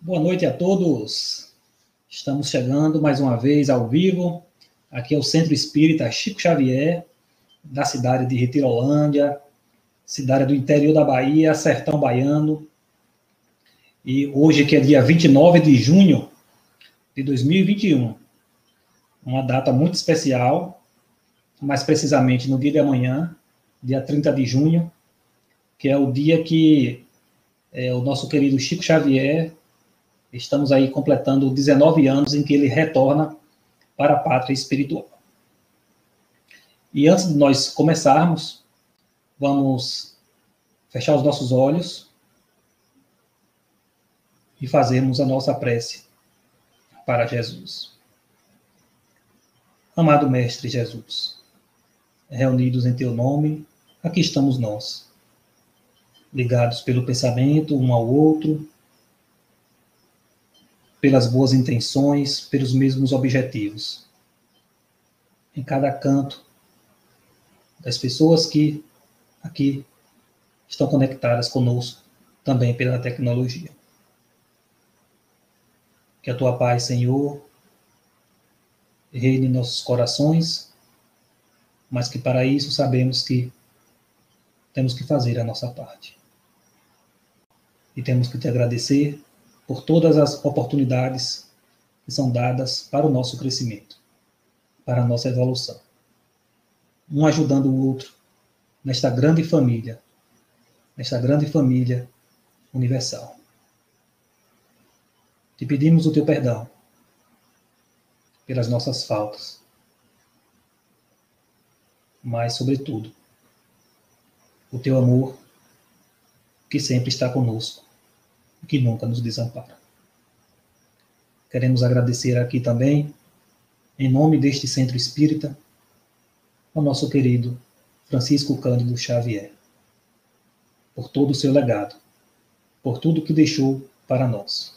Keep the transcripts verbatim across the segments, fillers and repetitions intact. Boa noite a todos. Estamos chegando mais uma vez ao vivo. Aqui é o Centro Espírita Chico Xavier, da cidade de Retirolândia, cidade do interior da Bahia, Sertão Baiano. E hoje, que é dia vinte e nove de junho de dois mil e vinte e um, uma data muito especial, mais precisamente no dia de amanhã, dia trinta de junho, que é o dia que é, o nosso querido Chico Xavier, estamos aí completando dezenove anos em que ele retorna para a pátria espiritual. E antes de nós começarmos, vamos fechar os nossos olhos e fazermos a nossa prece para Jesus. Amado Mestre Jesus, reunidos em teu nome, aqui estamos nós, ligados pelo pensamento um ao outro, pelas boas intenções, pelos mesmos objetivos. Em cada canto das pessoas que aqui estão conectadas conosco, também pela tecnologia. Que a tua paz, Senhor, reine em nossos corações, mas que para isso sabemos que temos que fazer a nossa parte. E temos que te agradecer por todas as oportunidades que são dadas para o nosso crescimento, para a nossa evolução. Um ajudando o outro nesta grande família, nesta grande família universal. Te pedimos o teu perdão pelas nossas faltas, mas, sobretudo, o teu amor que sempre está conosco, que nunca nos desampara. Queremos agradecer aqui também, em nome deste Centro Espírita, ao nosso querido Francisco Cândido Xavier, por todo o seu legado, por tudo que deixou para nós.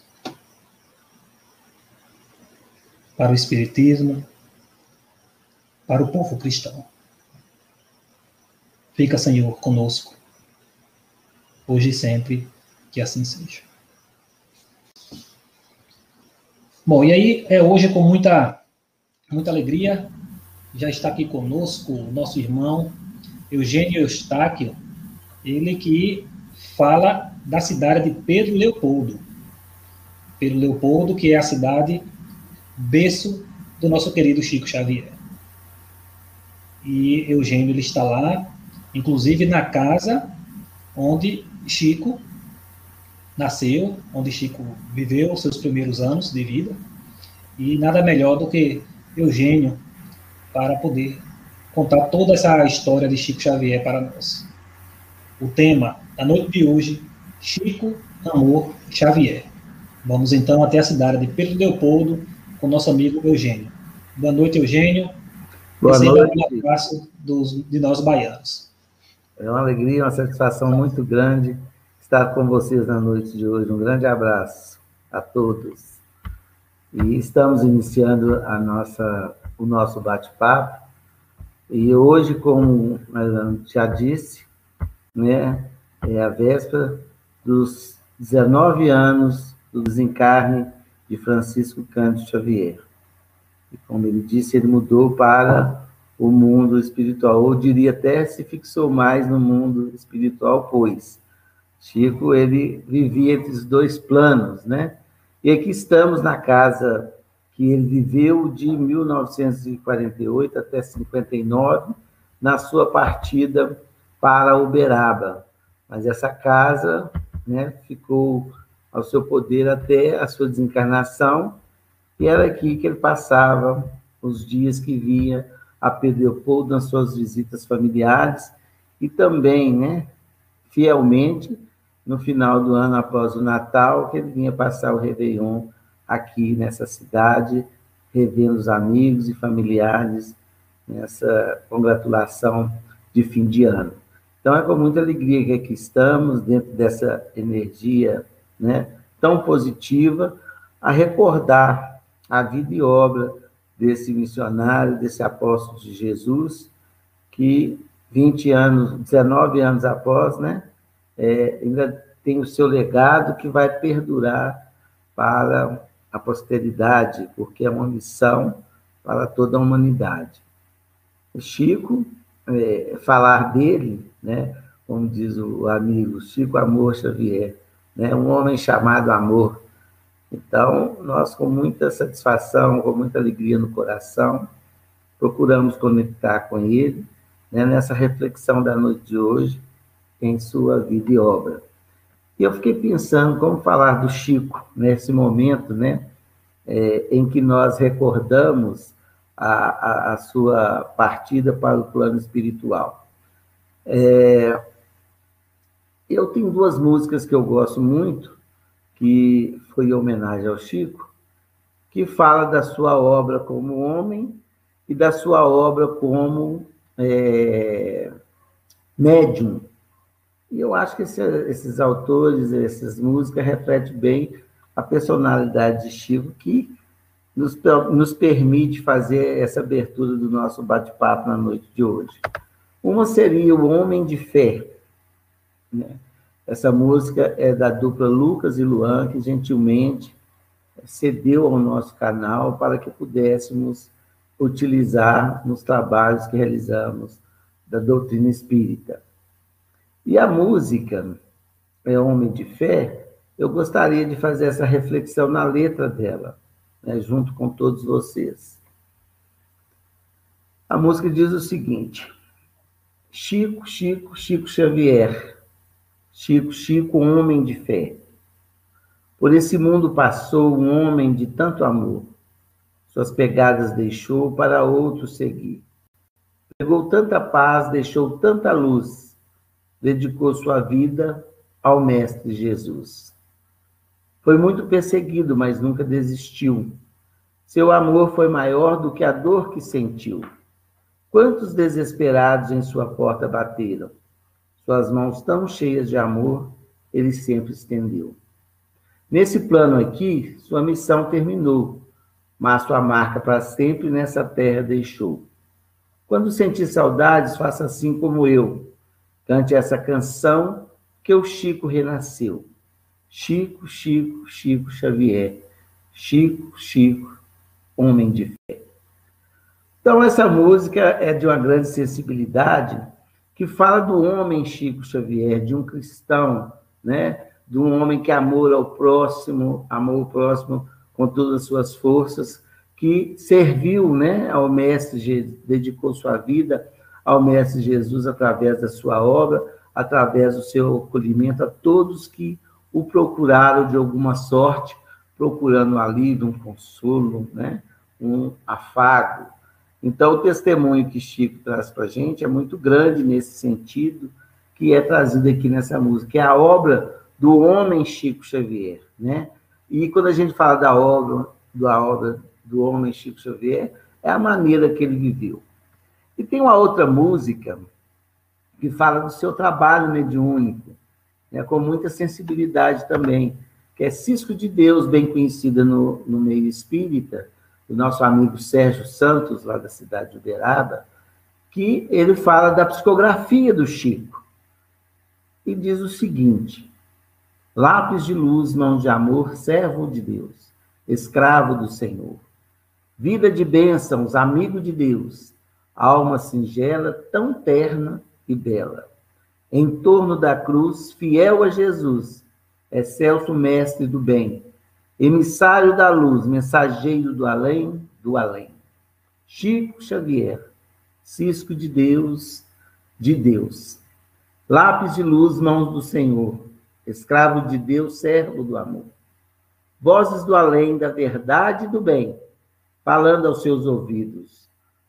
Para o Espiritismo, para o povo cristão. Fica, Senhor, conosco, hoje e sempre, que assim seja. Bom, e aí, é hoje com muita, muita alegria, já está aqui conosco o nosso irmão Eugênio Eustáquio, ele que fala da cidade de Pedro Leopoldo. Pedro Leopoldo, que é a cidade berço do nosso querido Chico Xavier. E Eugênio, ele está lá, inclusive na casa onde Chico nasceu, onde Chico viveu seus primeiros anos de vida, e nada melhor do que Eugênio para poder contar toda essa história de Chico Xavier para nós. O tema da noite de hoje, Chico, Amor, Xavier. Vamos então até a cidade de Pedro Leopoldo com nosso amigo Eugênio. Boa noite, Eugênio. Boa Você noite. Um abraço dos, de nós baianos. É uma alegria, uma satisfação muito grande estar com vocês na noite de hoje. Um grande abraço a todos. E estamos iniciando a nossa, o nosso bate-papo. E hoje, como já disse, né, é a véspera dos dezenove anos do desencarne de Francisco Cândido Xavier. E como ele disse, ele mudou para o mundo espiritual. Eu diria até se fixou mais no mundo espiritual, pois Chico, ele vivia entre os dois planos, né? E aqui estamos na casa que ele viveu de mil novecentos e quarenta e oito até cinquenta e nove, na sua partida para Uberaba. Mas essa casa, né, ficou ao seu poder até a sua desencarnação, e era aqui que ele passava os dias que vinha a Pedro Leopoldo nas suas visitas familiares, e também, né, fielmente, no final do ano, após o Natal, que ele vinha passar o Réveillon aqui nessa cidade, revendo os amigos e familiares nessa congratulação de fim de ano. Então, é com muita alegria que aqui estamos, dentro dessa energia, né, tão positiva, a recordar a vida e obra desse missionário, desse apóstolo de Jesus, que vinte anos, dezenove anos após, né, é, ainda tem o seu legado que vai perdurar para a posteridade, porque é uma missão para toda a humanidade. O Chico, é, falar dele, né, como diz o amigo Chico Amor Xavier, né, um homem chamado Amor. Então, nós, com muita satisfação, com muita alegria no coração, procuramos conectar com ele, né, nessa reflexão da noite de hoje, em sua vida e obra. E eu fiquei pensando como falar do Chico nesse momento, né, é, em que nós recordamos a, a, a sua partida para o plano espiritual. É, eu tenho duas músicas que eu gosto muito, que foi em homenagem ao Chico, que fala da sua obra como homem e da sua obra como é, médium. E eu acho que esse, esses autores, essas músicas, refletem bem a personalidade de Chico, que nos, nos permite fazer essa abertura do nosso bate-papo na noite de hoje. Uma seria O Homem de Fé, né? Essa música é da dupla Lucas e Luan, que gentilmente cedeu ao nosso canal para que pudéssemos utilizar nos trabalhos que realizamos da doutrina espírita. E a música é Homem de Fé, eu gostaria de fazer essa reflexão na letra dela, né, junto com todos vocês. A música diz o seguinte: Chico, Chico, Chico Xavier, Chico, Chico, homem de fé. Por esse mundo passou um homem de tanto amor, suas pegadas deixou para outro seguir. Pegou tanta paz, deixou tanta luz, dedicou sua vida ao Mestre Jesus. Foi muito perseguido, mas nunca desistiu. Seu amor foi maior do que a dor que sentiu. Quantos desesperados em sua porta bateram? Suas mãos tão cheias de amor, ele sempre estendeu. Nesse plano aqui, sua missão terminou, mas sua marca para sempre nessa terra deixou. Quando sentir saudades, faça assim como eu, cante essa canção que o Chico renasceu. Chico, Chico, Chico Xavier. Chico, Chico, homem de fé. Então, essa música é de uma grande sensibilidade, que fala do homem Chico Xavier, de um cristão, né? De um homem que amou ao próximo, amou o próximo com todas as suas forças, que serviu, né, ao Mestre, dedicou sua vida ao Mestre Jesus através da sua obra, através do seu acolhimento a todos que o procuraram de alguma sorte, procurando um alívio, um consolo, né? Um afago. Então, o testemunho que Chico traz para a gente é muito grande nesse sentido, que é trazido aqui nessa música, que é a obra do homem Chico Xavier, né? E quando a gente fala da obra, da obra do homem Chico Xavier, é a maneira que ele viveu. E tem uma outra música que fala do seu trabalho mediúnico, né, com muita sensibilidade também, que é Cisco de Deus, bem conhecida no, no meio espírita, do nosso amigo Sérgio Santos, lá da cidade de Uberaba, que ele fala da psicografia do Chico. E diz o seguinte: lápis de luz, mão de amor, servo de Deus, escravo do Senhor, vida de bênçãos, amigo de Deus, alma singela, tão terna e bela. Em torno da cruz, fiel a Jesus, excelso mestre do bem, emissário da luz, mensageiro do além, do além. Chico Xavier, Cisco de Deus, de Deus. Lápis de luz, mãos do Senhor, escravo de Deus, servo do amor. Vozes do além, da verdade e do bem, falando aos seus ouvidos.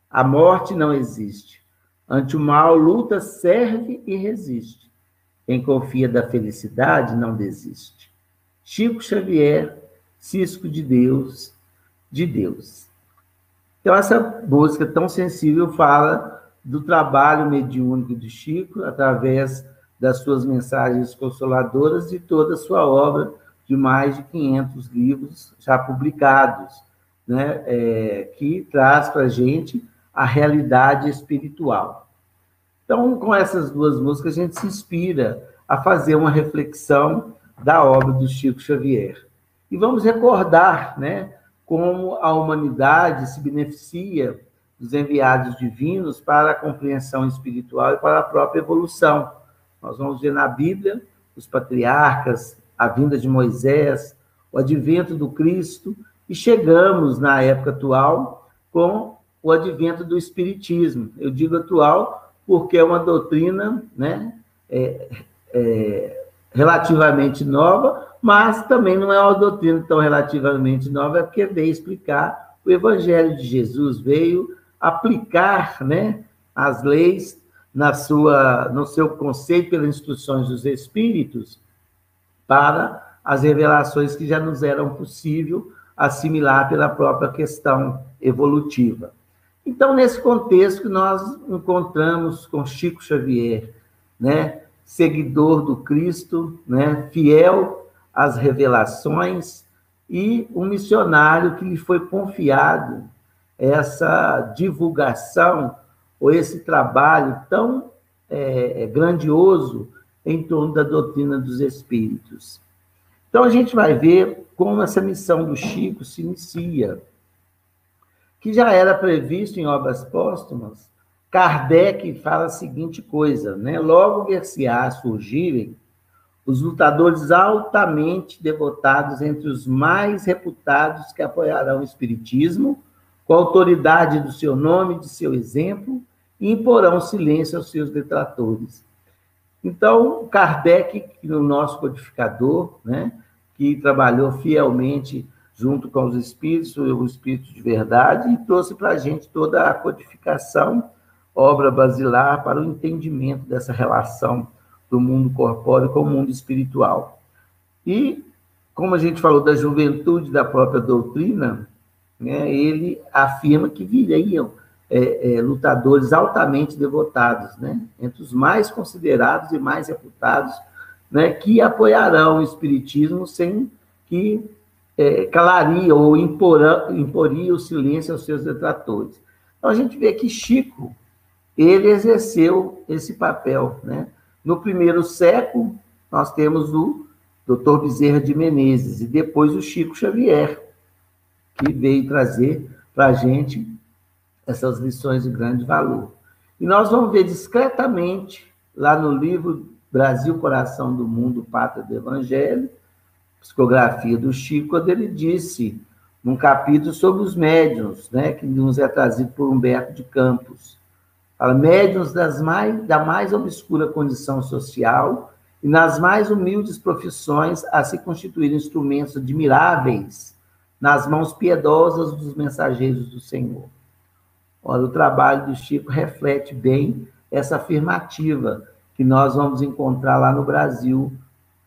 A morte não existe. Ante o mal, luta, serve e resiste. Quem confia da felicidade não desiste. Chico Xavier, Cisco de Deus, de Deus. Então, essa música tão sensível fala do trabalho mediúnico de Chico, através das suas mensagens consoladoras e toda a sua obra, de mais de quinhentos livros já publicados, né, é, que traz para a gente a realidade espiritual. Então, com essas duas músicas, a gente se inspira a fazer uma reflexão da obra do Chico Xavier. E vamos recordar, né, como a humanidade se beneficia dos enviados divinos para a compreensão espiritual e para a própria evolução. Nós vamos ver na Bíblia os patriarcas, a vinda de Moisés, o advento do Cristo, e chegamos na época atual com o advento do Espiritismo. Eu digo atual porque é uma doutrina, né, é, é, relativamente nova, mas também não é uma doutrina tão relativamente nova, porque veio explicar o Evangelho de Jesus, veio aplicar, né, as leis na sua, no seu conceito pelas instruções dos Espíritos para as revelações que já nos eram possível assimilar pela própria questão evolutiva. Então, nesse contexto que nós encontramos com Chico Xavier, né, seguidor do Cristo, né, fiel às revelações, e um missionário que lhe foi confiado essa divulgação ou esse trabalho tão é, grandioso em torno da doutrina dos Espíritos. Então, a gente vai ver como essa missão do Chico se inicia, que já era previsto em Obras Póstumas. Kardec fala a seguinte coisa, né? Logo que se há surgirem, os lutadores altamente devotados entre os mais reputados que apoiarão o Espiritismo, com a autoridade do seu nome, de seu exemplo, e imporão silêncio aos seus detratores. Então, Kardec, no nosso codificador, né, que trabalhou fielmente junto com os Espíritos, o Espírito de Verdade, e trouxe para a gente toda a codificação, obra basilar, para o entendimento dessa relação do mundo corpóreo com o mundo espiritual. E, como a gente falou da juventude da própria doutrina, né, ele afirma que viriam é, é, lutadores altamente devotados, né, entre os mais considerados e mais reputados, né, que apoiarão o Espiritismo sem que é, calaria ou imporá, imporia o silêncio aos seus detratores. Então, a gente vê que Chico, ele exerceu esse papel, né? No primeiro século, nós temos o doutor Bezerra de Menezes e depois o Chico Xavier, que veio trazer para a gente essas lições de grande valor. E nós vamos ver discretamente, lá no livro Brasil, Coração do Mundo, Pátria do Evangelho, psicografia do Chico, quando ele disse, num capítulo sobre os médiuns, né, que nos é trazido por Humberto de Campos, fala, médiuns das mais, da mais obscura condição social e nas mais humildes profissões a se constituir instrumentos admiráveis nas mãos piedosas dos mensageiros do Senhor. Olha, o trabalho do Chico reflete bem essa afirmativa que nós vamos encontrar lá no Brasil,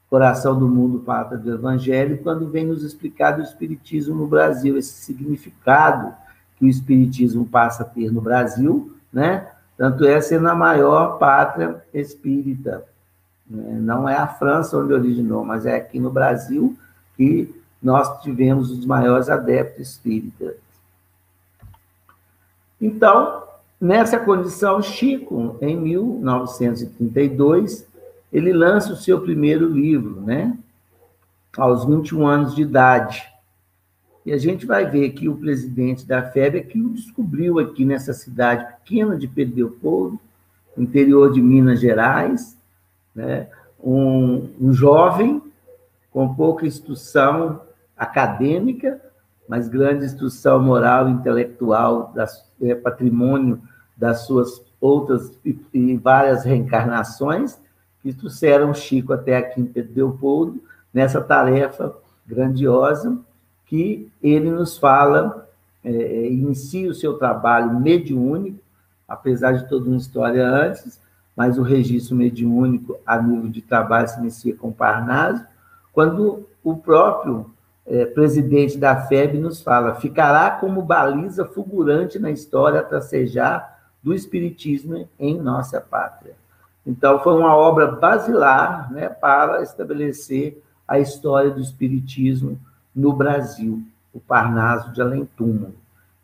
Coração do Mundo, Pátria do Evangelho, quando vem nos explicar do Espiritismo no Brasil, esse significado que o Espiritismo passa a ter no Brasil, né? Tanto é sendo a maior pátria espírita. Não é a França onde originou, mas é aqui no Brasil que nós tivemos os maiores adeptos espíritas. Então, nessa condição, Chico, em mil novecentos e trinta e dois, ele lança o seu primeiro livro, né? Aos vinte e um anos de idade. E a gente vai ver que o presidente da F E B é que o descobriu aqui nessa cidade pequena de Pedro Leopoldo, interior de Minas Gerais, né? um, um jovem com pouca instrução acadêmica, mas grande instrução moral e intelectual, da, é, patrimônio das suas outras e, e várias reencarnações, que trouxeram Chico até aqui em Pedro Leopoldo, nessa tarefa grandiosa, que ele nos fala, é, inicia o seu trabalho mediúnico, apesar de toda uma história antes, mas o registro mediúnico a nível de trabalho se inicia com Parnaso, quando o próprio é, presidente da F E B nos fala, ficará como baliza fulgurante na história a tracejar do Espiritismo em nossa pátria. Então, foi uma obra basilar, né, para estabelecer a história do Espiritismo no Brasil, o Parnaso de Além-Túmulo,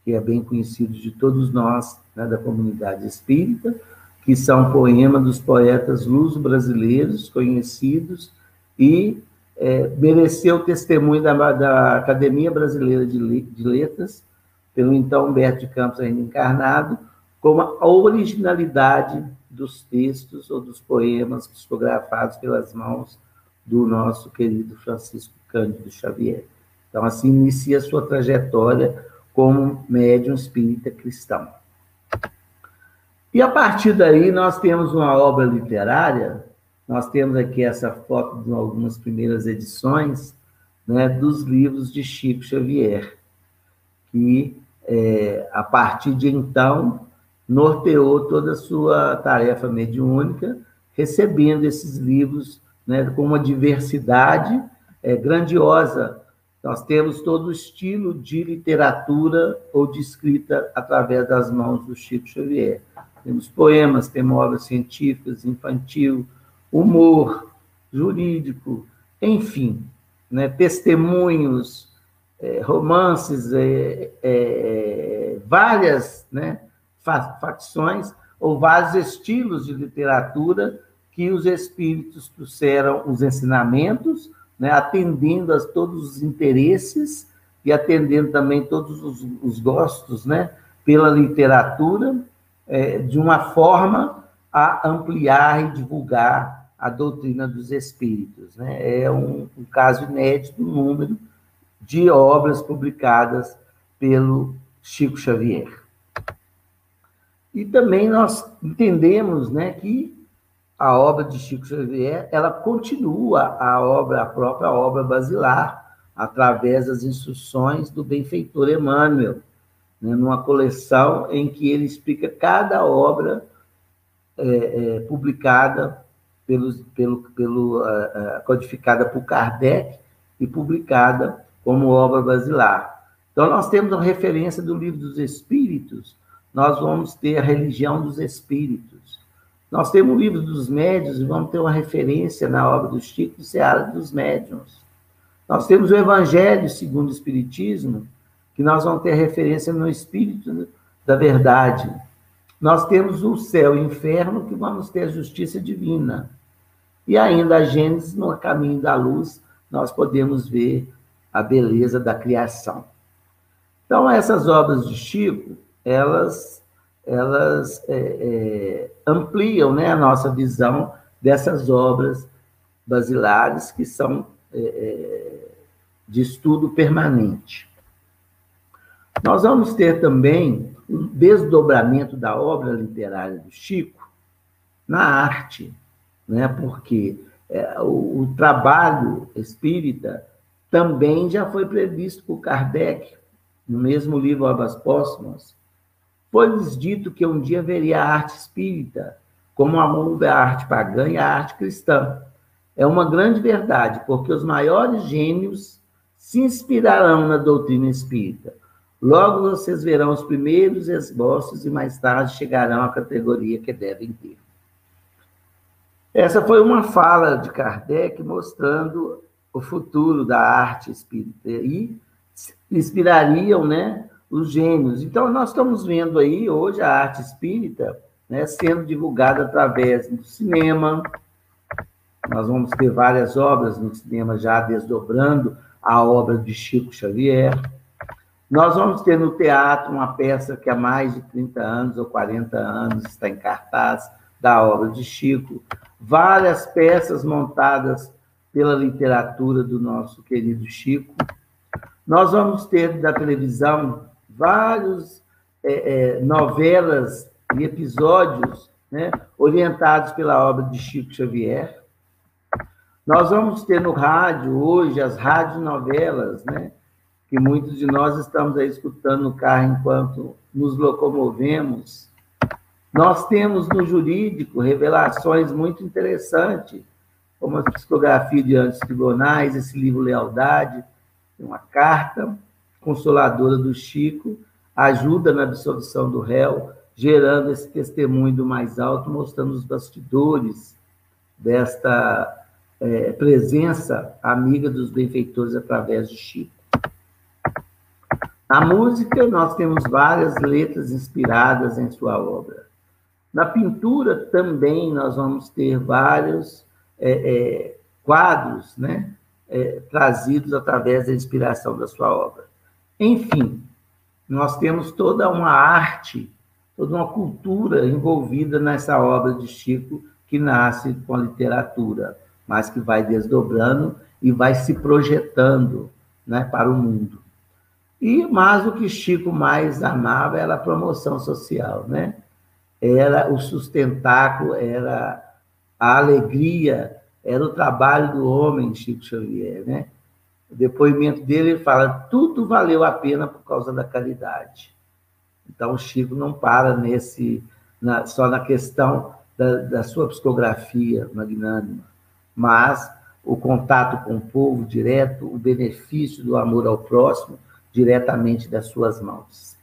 que é bem conhecido de todos nós, né, da comunidade espírita, que são poema dos poetas luso-brasileiros conhecidos e é, mereceu o testemunho da, da Academia Brasileira de, de Letras, pelo então Humberto de Campos ainda encarnado, como a originalidade dos textos ou dos poemas psicografados pelas mãos do nosso querido Francisco Cândido Xavier. Então, assim, inicia a sua trajetória como médium espírita cristão. E, a partir daí, nós temos uma obra literária, nós temos aqui essa foto de algumas primeiras edições, né, dos livros de Chico Xavier, que, é, a partir de então, norteou toda a sua tarefa mediúnica, recebendo esses livros, né, com uma diversidade é, grandiosa. Nós temos todo o estilo de literatura ou de escrita através das mãos do Chico Xavier. Temos poemas, temos obras científicas, infantil, humor, jurídico, enfim, né, testemunhos, é, romances, é, é, várias, né, facções ou vários estilos de literatura que os espíritos trouxeram os ensinamentos, né, atendendo a todos os interesses e atendendo também todos os, os gostos, né, pela literatura, é, de uma forma a ampliar e divulgar a doutrina dos espíritos, né? É um, um caso inédito, um número de obras publicadas pelo Chico Xavier. E também nós entendemos, né, que a obra de Chico Xavier, ela continua a obra, a própria obra basilar, através das instruções do benfeitor Emmanuel, né, numa coleção em que ele explica cada obra é, é, publicada, pelo, pelo, pelo, a, a, codificada por Kardec e publicada como obra basilar. Então, nós temos uma referência do Livro dos Espíritos, nós vamos ter a religião dos espíritos. Nós temos o Livro dos Médiuns e vamos ter uma referência na obra do Chico do Ceará dos Médiuns. Nós temos o Evangelho segundo o Espiritismo, que nós vamos ter referência no Espírito da Verdade. Nós temos o Céu e o Inferno, que vamos ter a Justiça Divina. E ainda a Gênesis, no Caminho da Luz, nós podemos ver a beleza da criação. Então, essas obras de Chico, elas... elas é, é, ampliam, né, a nossa visão dessas obras basilares que são é, é, de estudo permanente. Nós vamos ter também um desdobramento da obra literária do Chico na arte, né, porque é, o, o trabalho espírita também já foi previsto por Kardec, no mesmo livro Obras Póstumas. Foi-lhes dito que um dia veria a arte espírita, como a mão da arte pagã e a arte cristã. É uma grande verdade, porque os maiores gênios se inspirarão na doutrina espírita. Logo vocês verão os primeiros esboços e mais tarde chegarão à categoria que devem ter. Essa foi uma fala de Kardec mostrando o futuro da arte espírita e inspirariam, né, os gênios. Então, nós estamos vendo aí, hoje, a arte espírita, né, sendo divulgada através do cinema. Nós vamos ter várias obras no cinema já desdobrando a obra de Chico Xavier. Nós vamos ter no teatro uma peça que há mais de trinta anos ou quarenta anos está em cartaz, da obra de Chico. Várias peças montadas pela literatura do nosso querido Chico. Nós vamos ter da televisão várias é, é, novelas e episódios, né, orientados pela obra de Chico Xavier. Nós vamos ter no rádio, hoje, as radionovelas, né, que muitos de nós estamos aí escutando no carro enquanto nos locomovemos. Nós temos no jurídico revelações muito interessantes, como a psicografia diante dos tribunais, esse livro Lealdade, uma carta consoladora do Chico, ajuda na absolvição do réu, gerando esse testemunho do mais alto, mostrando os bastidores desta é, presença amiga dos benfeitores através de Chico. Na música, nós temos várias letras inspiradas em sua obra. Na pintura, também, nós vamos ter vários é, é, quadros, né, é, trazidos através da inspiração da sua obra. Enfim, nós temos toda uma arte, toda uma cultura envolvida nessa obra de Chico, que nasce com a literatura, mas que vai desdobrando e vai se projetando, né, para o mundo. E, mas o que Chico mais amava era a promoção social, né? Era o sustentáculo, era a alegria, era o trabalho do homem, Chico Xavier, né? O depoimento dele, ele fala, tudo valeu a pena por causa da caridade. Então, o Chico não para nesse, na, só na questão da, da sua psicografia magnânima, mas o contato com o povo direto, o benefício do amor ao próximo, diretamente das suas mãos.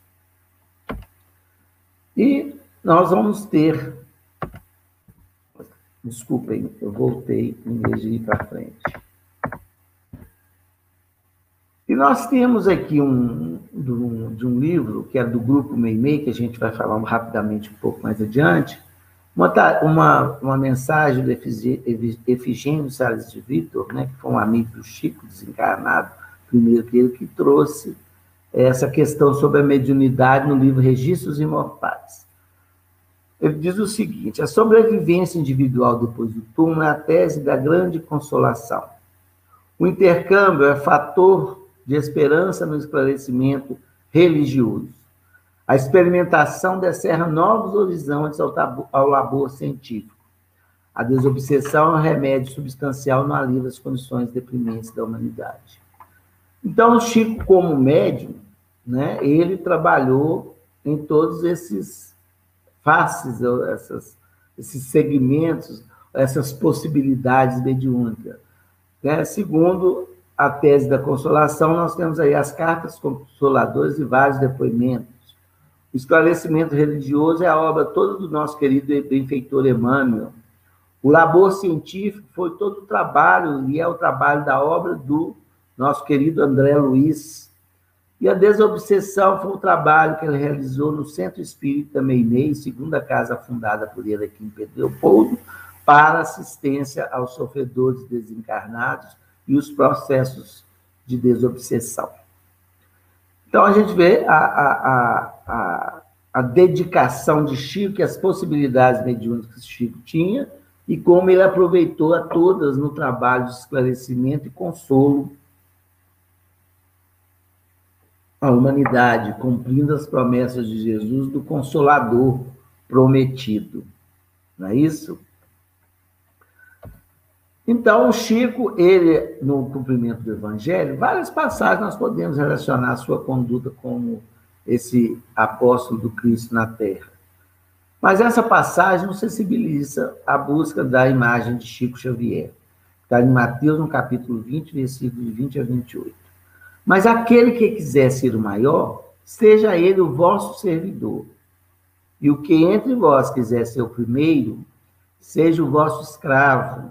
E nós vamos ter... Desculpem, eu voltei em vez de ir para frente. E nós temos aqui um, um, de um livro, que é do Grupo Meimei, que a gente vai falar rapidamente um pouco mais adiante, uma, uma, uma mensagem do Eugênio Eustáquio de Vitor, né, que foi um amigo do Chico, desencarnado, primeiro que ele, que trouxe essa questão sobre a mediunidade no livro Registros Imortais. Ele diz o seguinte, a sobrevivência individual depois do túmulo é a tese da grande consolação. O intercâmbio é fator de esperança no esclarecimento religioso. A experimentação descerra novos horizontes ao, tabu, ao labor científico. A desobsessão é um remédio substancial no alívio das condições deprimentes da humanidade. Então, o Chico, como médium, né, ele trabalhou em todos esses faces, essas, esses segmentos, essas possibilidades mediúnicas. Né? Segundo a tese da consolação, nós temos aí as cartas consoladoras e vários depoimentos. O esclarecimento religioso é a obra toda do nosso querido benfeitor Emmanuel. O labor científico foi todo o trabalho, e é o trabalho da obra do nosso querido André Luiz. E a desobsessão foi o trabalho que ele realizou no Centro Espírita Meimei, segunda casa fundada por ele aqui em Pedro Leopoldo, para assistência aos sofredores desencarnados e os processos de desobsessão. Então, a gente vê a, a, a, a, a dedicação de Chico, as possibilidades mediúnicas que Chico tinha, e como ele aproveitou a todas no trabalho de esclarecimento e consolo a humanidade, cumprindo as promessas de Jesus do Consolador prometido. Não é isso? Então, o Chico, ele, no cumprimento do Evangelho, várias passagens nós podemos relacionar a sua conduta como esse apóstolo do Cristo na Terra. Mas essa passagem nos sensibiliza à busca da imagem de Chico Xavier. Está em Mateus, no capítulo vinte, versículo de vinte a vinte e oito. Mas aquele que quiser ser o maior, seja ele o vosso servidor. E o que entre vós quiser ser o primeiro, seja o vosso escravo.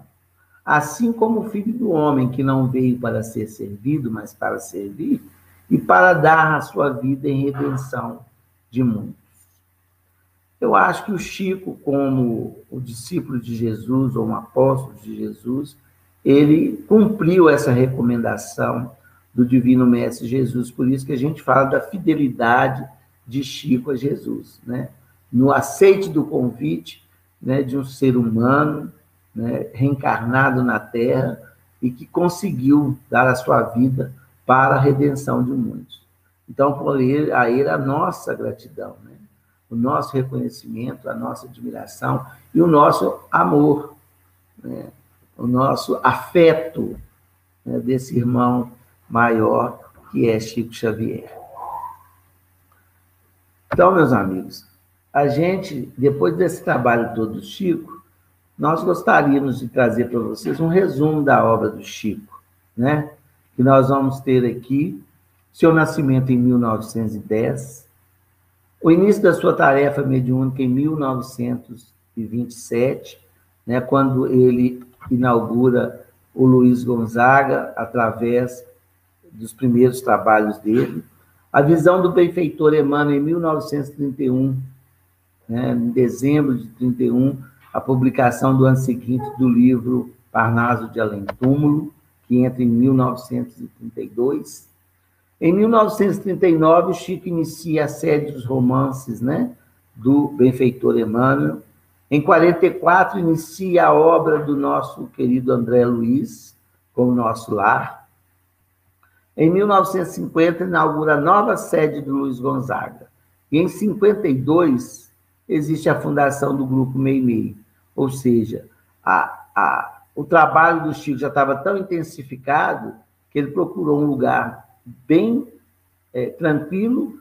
Assim como o filho do homem, que não veio para ser servido, mas para servir, e para dar a sua vida em redenção de muitos. Eu acho que o Chico, como o discípulo de Jesus, ou um apóstolo de Jesus, ele cumpriu essa recomendação do Divino Mestre Jesus, por isso que a gente fala da fidelidade de Chico a Jesus, né? No aceite do convite, né, de um ser humano, né, reencarnado na Terra e que conseguiu dar a sua vida para a redenção de muitos. Então, por ele, a ele a nossa gratidão, né? O nosso reconhecimento, a nossa admiração e o nosso amor, né? O nosso afeto, né, desse irmão maior, que é Chico Xavier. Então, meus amigos, a gente, depois desse trabalho todo do Chico, nós gostaríamos de trazer para vocês um resumo da obra do Chico, né? Que nós vamos ter aqui seu nascimento em mil novecentos e dez, o início da sua tarefa mediúnica em mil novecentos e vinte e sete, né? Quando ele inaugura o Luiz Gonzaga, através dos primeiros trabalhos dele, a visão do benfeitor Emmanuel em mil novecentos e trinta e um, né, em dezembro de trinta e um, a publicação do ano seguinte do livro Parnaso de Além-Túmulo, que entra em mil novecentos e trinta e dois. Em mil novecentos e trinta e nove, Chico inicia a série dos romances, né, do benfeitor Emmanuel. Em quarenta e quatro, inicia a obra do nosso querido André Luiz, com o nosso lar. Em mil novecentos e cinquenta, inaugura a nova sede do Luiz Gonzaga. E em cinquenta e dois, existe a fundação do Grupo Meimei, ou seja, a, a, o trabalho do Chico já estava tão intensificado que ele procurou um lugar bem é, tranquilo.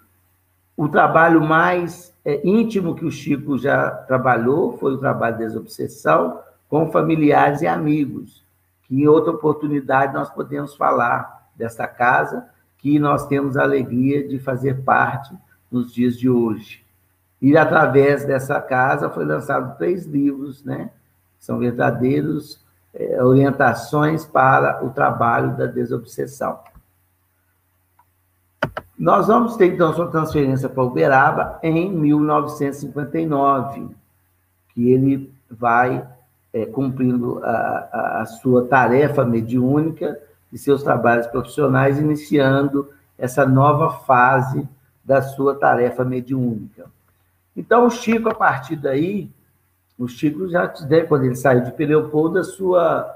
O trabalho mais é, íntimo que o Chico já trabalhou foi o trabalho de desobsessão com familiares e amigos, que em outra oportunidade nós podemos falar dessa casa, que nós temos a alegria de fazer parte nos dias de hoje. E, através dessa casa, foi lançado três livros, né? São verdadeiros eh, orientações para o trabalho da desobsessão. Nós vamos ter, então, sua transferência para Uberaba em mil novecentos e cinquenta e nove, que ele vai eh, cumprindo a, a sua tarefa mediúnica e seus trabalhos profissionais, iniciando essa nova fase da sua tarefa mediúnica. Então, o Chico, a partir daí, o Chico já, quando ele saiu de Pedro Leopoldo, a sua,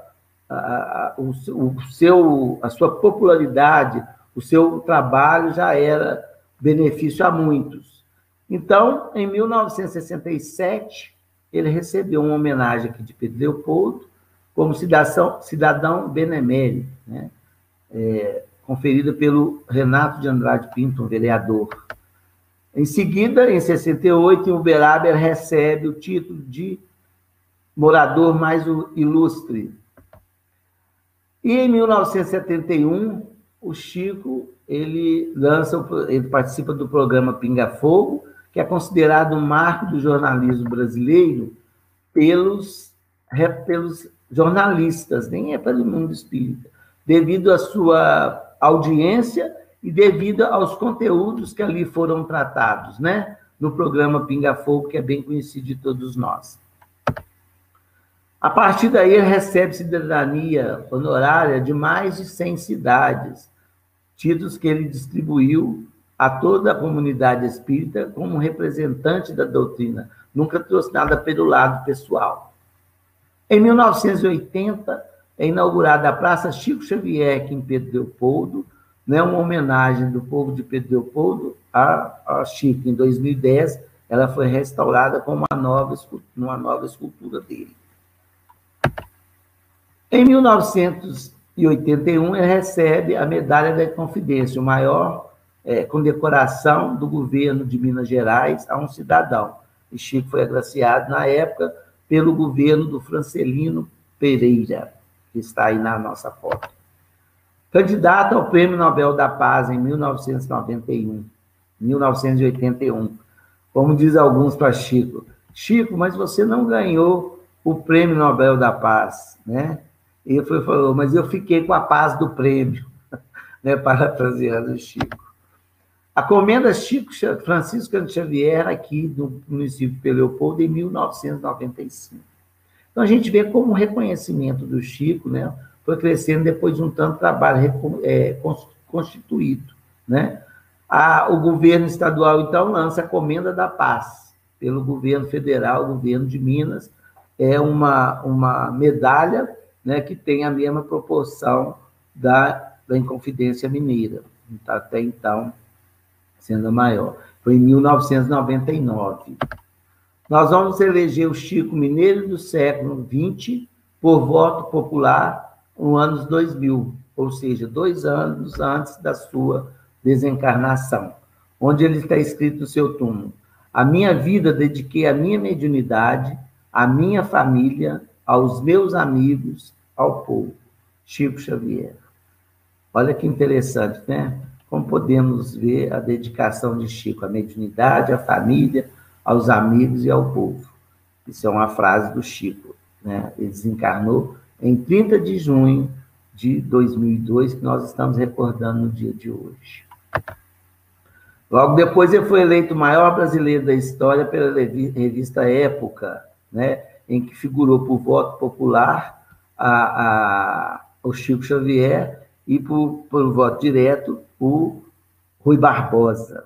a, a, o, o seu, a sua popularidade, o seu trabalho já era benefício a muitos. Então, em mil novecentos e sessenta e sete, ele recebeu uma homenagem aqui de Pedro Leopoldo como cidadão, cidadão benemérito, né? É, conferida pelo Renato de Andrade Pinto, um vereador. Em seguida, em sessenta e oito, em Uberaba, ele recebe o título de morador mais ilustre. E em mil novecentos e setenta e um, o Chico ele lança, ele participa do programa Pinga-Fogo, que é considerado um marco do jornalismo brasileiro pelos, pelos jornalistas, nem é pelo mundo espírita, devido à sua audiência e devido aos conteúdos que ali foram tratados, né? No programa Pinga-Fogo, que é bem conhecido de todos nós. A partir daí, ele recebe cidadania honorária de mais de cem cidades, títulos que ele distribuiu a toda a comunidade espírita como representante da doutrina, nunca trouxe nada pelo lado pessoal. Em mil novecentos e oitenta, é inaugurada a Praça Chico Xavier, aqui em Pedro Leopoldo, né, uma homenagem do povo de Pedro Leopoldo a, a Chico. Em dois mil e dez, ela foi restaurada com uma nova, uma nova escultura dele. Em mil novecentos e oitenta e um, ele recebe a Medalha da Inconfidência, a maior é, condecoração do governo de Minas Gerais a um cidadão. E Chico foi agraciado, na época, pelo governo do Francelino Pereira, que está aí na nossa foto. Candidato ao Prêmio Nobel da Paz em mil novecentos e noventa e um, mil novecentos e oitenta e um. Como diz alguns para Chico, Chico, mas você não ganhou o Prêmio Nobel da Paz, né? Ele foi, falou, mas eu fiquei com a paz do prêmio, né? Parafraseando o Chico. A comenda Chico Francisco Cândido Xavier aqui no município de Pedro Leopoldo em mil novecentos e noventa e cinco. Então a gente vê como o reconhecimento do Chico, né? Foi crescendo depois de um tanto de trabalho é, constituído, né? A, o governo estadual, então, lança a Comenda da Paz pelo governo federal, o governo de Minas, é uma, uma medalha, né, que tem a mesma proporção da, da Inconfidência Mineira, tá, até então sendo maior. Foi em mil novecentos e noventa e nove. Nós vamos eleger o Chico Mineiro do século vinte por voto popular, no ano dois mil, ou seja, dois anos antes da sua desencarnação, onde ele está escrito no seu túmulo: a minha vida dediquei à minha mediunidade, à minha família, aos meus amigos, ao povo. Chico Xavier. Olha que interessante, né? Como podemos ver a dedicação de Chico à mediunidade, à família, aos amigos e ao povo. Isso é uma frase do Chico, né? Ele desencarnou em trinta de junho de dois mil e dois, que nós estamos recordando no dia de hoje. Logo depois, ele foi eleito o maior brasileiro da história pela revista Época, né, em que figurou por voto popular a, a, o Chico Xavier, e por, por voto direto, o Rui Barbosa.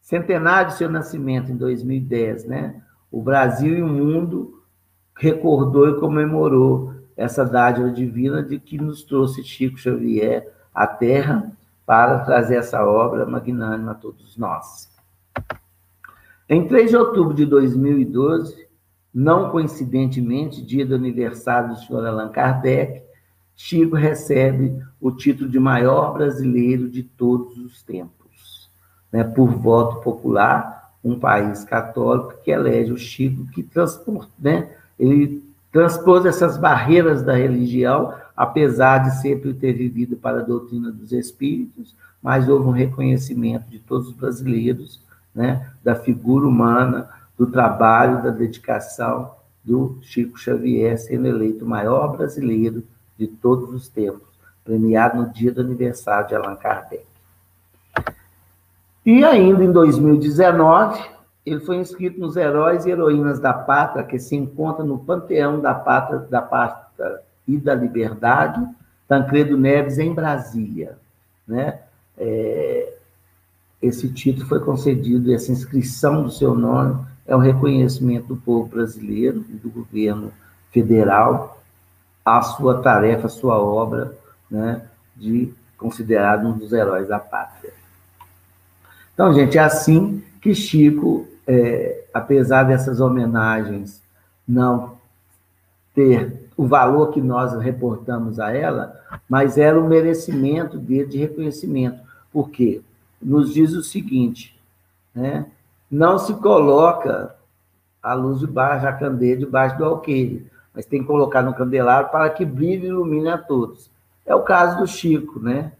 Centenário do seu nascimento, em dois mil e dez, né? O Brasil e o mundo recordou e comemorou essa dádiva divina de que nos trouxe Chico Xavier à Terra para trazer essa obra magnânima a todos nós. Em três de outubro de dois mil e doze, não coincidentemente, dia do aniversário do senhor Allan Kardec, Chico recebe o título de maior brasileiro de todos os tempos, né? Por voto popular, um país católico que elege o Chico, que transporta, né? Ele transpôs essas barreiras da religião, apesar de sempre ter vivido para a doutrina dos espíritos, mas houve um reconhecimento de todos os brasileiros, né? Da figura humana, do trabalho, da dedicação do Chico Xavier, sendo eleito o maior brasileiro de todos os tempos, premiado no dia do aniversário de Allan Kardec. E ainda em dois mil e dezenove, ele foi inscrito nos Heróis e Heroínas da Pátria, que se encontra no Panteão da Pátria, da Pátria e da Liberdade, Tancredo Neves, em Brasília, né? É, esse título foi concedido, essa inscrição do seu nome é um reconhecimento do povo brasileiro e do governo federal à sua tarefa, à sua obra, né, de considerado um dos heróis da pátria. Então, gente, é assim que Chico, é, apesar dessas homenagens não ter o valor que nós reportamos a ela, mas era o merecimento dele de reconhecimento. Por quê? Nos diz o seguinte, né? Não se coloca a luz de baixo, a candeia debaixo do alqueire, mas tem que colocar no candelabro para que brilhe e ilumine a todos. É o caso do Chico, né?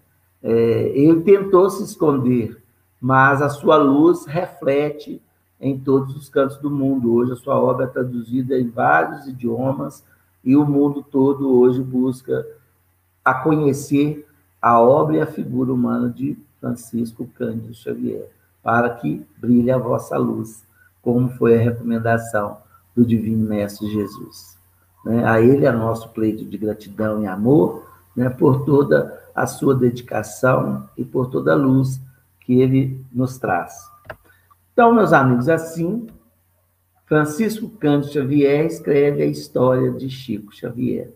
É, ele tentou se esconder, mas a sua luz reflete em todos os cantos do mundo. Hoje a sua obra é traduzida em vários idiomas e o mundo todo hoje busca a conhecer a obra e a figura humana de Francisco Cândido Xavier, para que brilhe a vossa luz, como foi a recomendação do Divino Mestre Jesus. Né? A ele é nosso pleito de gratidão e amor, né, por toda a sua dedicação e por toda a luz que ele nos traz. Então, meus amigos, assim, Francisco Cândido Xavier escreve a história de Chico Xavier.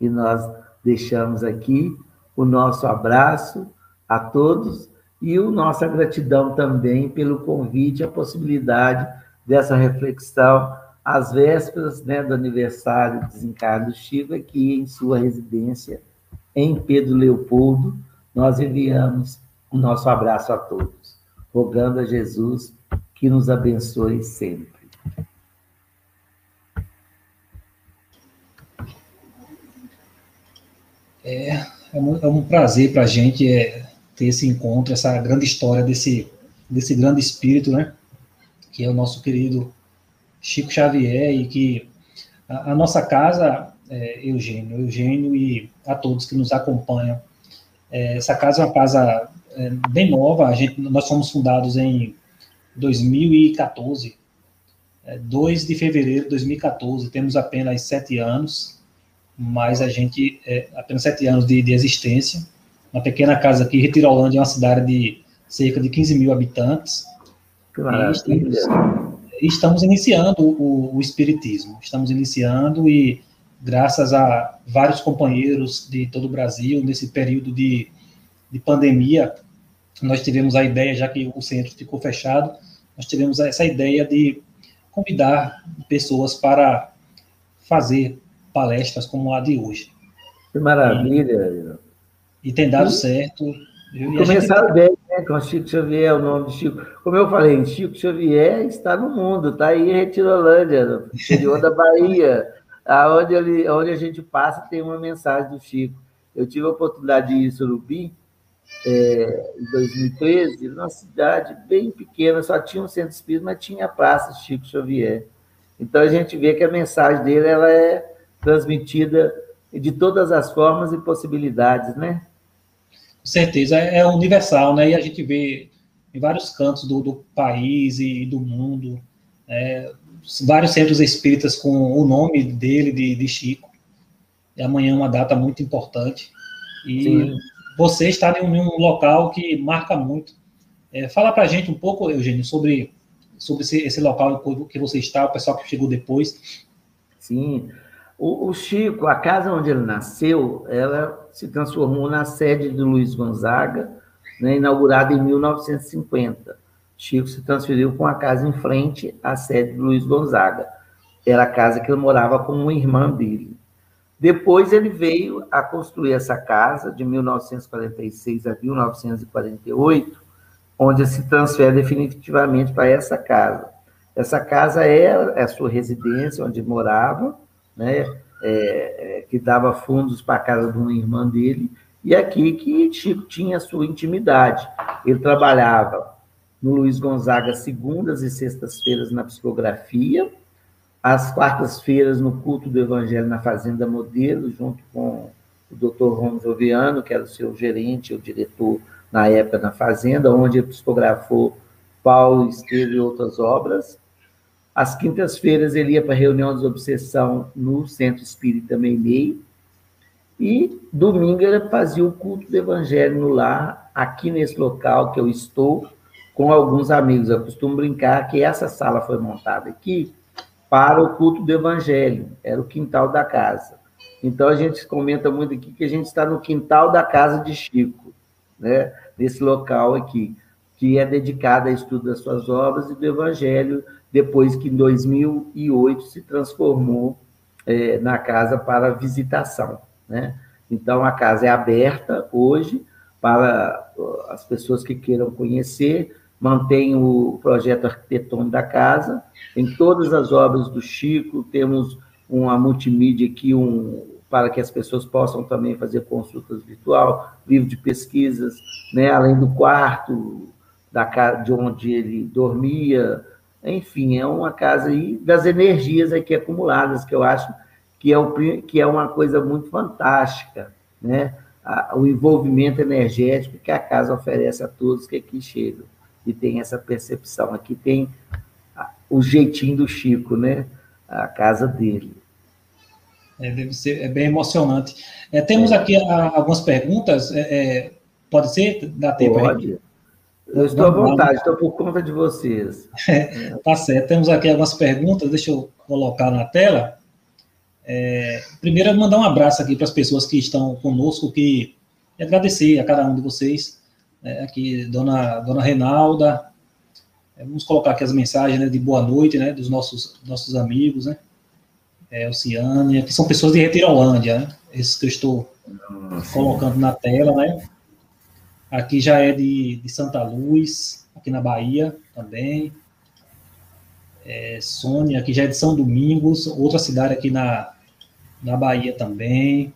E nós deixamos aqui o nosso abraço a todos e a nossa gratidão também pelo convite, a possibilidade dessa reflexão às vésperas, né, do aniversário do desencarne do Chico, aqui em sua residência, em Pedro Leopoldo. Nós enviamos o nosso abraço a todos, rogando a Jesus que nos abençoe sempre. É, é um, é um prazer para a gente é, ter esse encontro, essa grande história desse, desse grande espírito, né, que é o nosso querido Chico Xavier, e que a, a nossa casa, é, Eugênio, Eugênio e a todos que nos acompanham, é, essa casa é uma casa é, bem nova, a gente, nós fomos fundados em dois mil e quatorze, é, dois de fevereiro de dois mil e quatorze, temos apenas sete anos, mas a gente, é, apenas sete anos de, de existência, uma pequena casa aqui, Retirolândia, é uma cidade de cerca de quinze mil habitantes, claro, e estamos... Estamos iniciando o, o Espiritismo, estamos iniciando e graças a vários companheiros de todo o Brasil, nesse período de, de pandemia, nós tivemos a ideia, já que o centro ficou fechado, nós tivemos essa ideia de convidar pessoas para fazer palestras como a de hoje. Que maravilha! E, e tem dado certo. Eu, Começaram gente... bem, né, com Chico Xavier, o nome de Chico. Como eu falei, Chico Xavier está no mundo, está aí em Retirolândia, no interior da Bahia, aonde ele, onde a gente passa tem uma mensagem do Chico. Eu tive a oportunidade de ir em Surubim, é, em dois mil e treze, numa cidade bem pequena, só tinha um centro espírita, mas tinha a Praça Chico Xavier. Então a gente vê que a mensagem dele ela é transmitida de todas as formas e possibilidades, né? Certeza, é universal, né? E a gente vê em vários cantos do, do país e do mundo, é, vários centros espíritas com o nome dele, de, de Chico, E amanhã é uma data muito importante. E Sim. você está em um local que marca muito. É, fala para a gente um pouco, Eugênio, sobre, sobre esse, esse local que você está, o pessoal que chegou depois. Sim. O, o Chico, a casa onde ele nasceu, ela se transformou na sede do Luiz Gonzaga, né, inaugurada em mil novecentos e cinquenta. Chico se transferiu com a casa em frente à sede do Luiz Gonzaga. Era a casa que ele morava com uma irmã dele. Depois ele veio a construir essa casa de mil novecentos e quarenta e seis a mil novecentos e quarenta e oito, onde se transfere definitivamente para essa casa. Essa casa é a sua residência, onde morava, né? É, que dava fundos para a casa de uma irmã dele, e aqui que Chico tinha a sua intimidade. Ele trabalhava no Luiz Gonzaga segundas e sextas-feiras na psicografia, às quartas-feiras no culto do Evangelho na Fazenda Modelo, junto com o doutor Romo Joviano, que era o seu gerente, o diretor na época na Fazenda, onde ele psicografou Paulo Esteves e outras obras. Às quintas-feiras ele ia para a reunião de obsessão no Centro Espírita Meimei, e domingo ele fazia o culto do Evangelho no lar, aqui nesse local que eu estou, com alguns amigos. Eu costumo brincar que essa sala foi montada aqui para o culto do Evangelho, era o quintal da casa. Então, a gente comenta muito aqui que a gente está no quintal da casa de Chico, né? Nesse local aqui, que é dedicado ao estudo das suas obras e do Evangelho, depois que, em dois mil e oito, se transformou é, na casa para visitação, né? Então, a casa é aberta hoje para as pessoas que queiram conhecer. Mantém o projeto arquitetônico da casa, em todas as obras do Chico, temos uma multimídia aqui, um, para que as pessoas possam também fazer consultas virtual, livro de pesquisas, né, além do quarto da casa, de onde ele dormia, enfim, é uma casa aí das energias aqui acumuladas, que eu acho que é, o, que é uma coisa muito fantástica, né, o envolvimento energético que a casa oferece a todos que aqui chegam. E tem essa percepção. Aqui tem o jeitinho do Chico, né? A casa dele. É, deve ser, é bem emocionante. É, temos é. aqui a, algumas perguntas. É, é, pode ser? Dá tempo pode. Aí? Eu estou à vontade, estou por conta de vocês. É, tá certo. Temos aqui algumas perguntas, deixa eu colocar na tela. É, primeiro, eu vou mandar um abraço aqui para as pessoas que estão conosco, que agradecer a cada um de vocês. É, aqui, dona, dona Reinalda, é, vamos colocar aqui as mensagens, né, de boa noite, né, dos nossos, nossos amigos, né, é, Oceânia, que são pessoas de Retirolândia, né, esses que eu estou Nossa. colocando na tela, né, aqui já é de, de Santa Luz, aqui na Bahia também, é, Sônia, aqui já é de São Domingos, outra cidade aqui na, na Bahia também.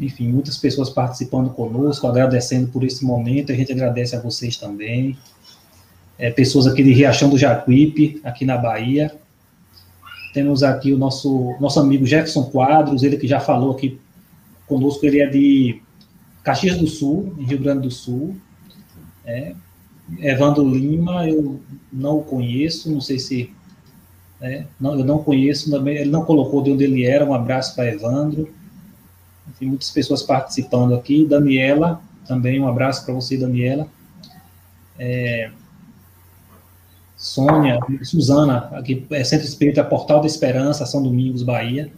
Enfim, muitas pessoas participando conosco, agradecendo por esse momento, a gente agradece a vocês também. É, pessoas aqui de Riachão do Jacuípe, aqui na Bahia. Temos aqui o nosso, nosso amigo Jefferson Quadros, ele que já falou aqui conosco, ele é de Caxias do Sul, em Rio Grande do Sul. É, Evandro Lima, eu não o conheço, não sei se... É, não, eu não conheço também, ele não colocou de onde ele era, um abraço para Evandro. Tem muitas pessoas participando aqui. Daniela, também um abraço para você, Daniela. É... Sônia, Suzana, aqui é Centro Espírita, Portal da Esperança, São Domingos, Bahia.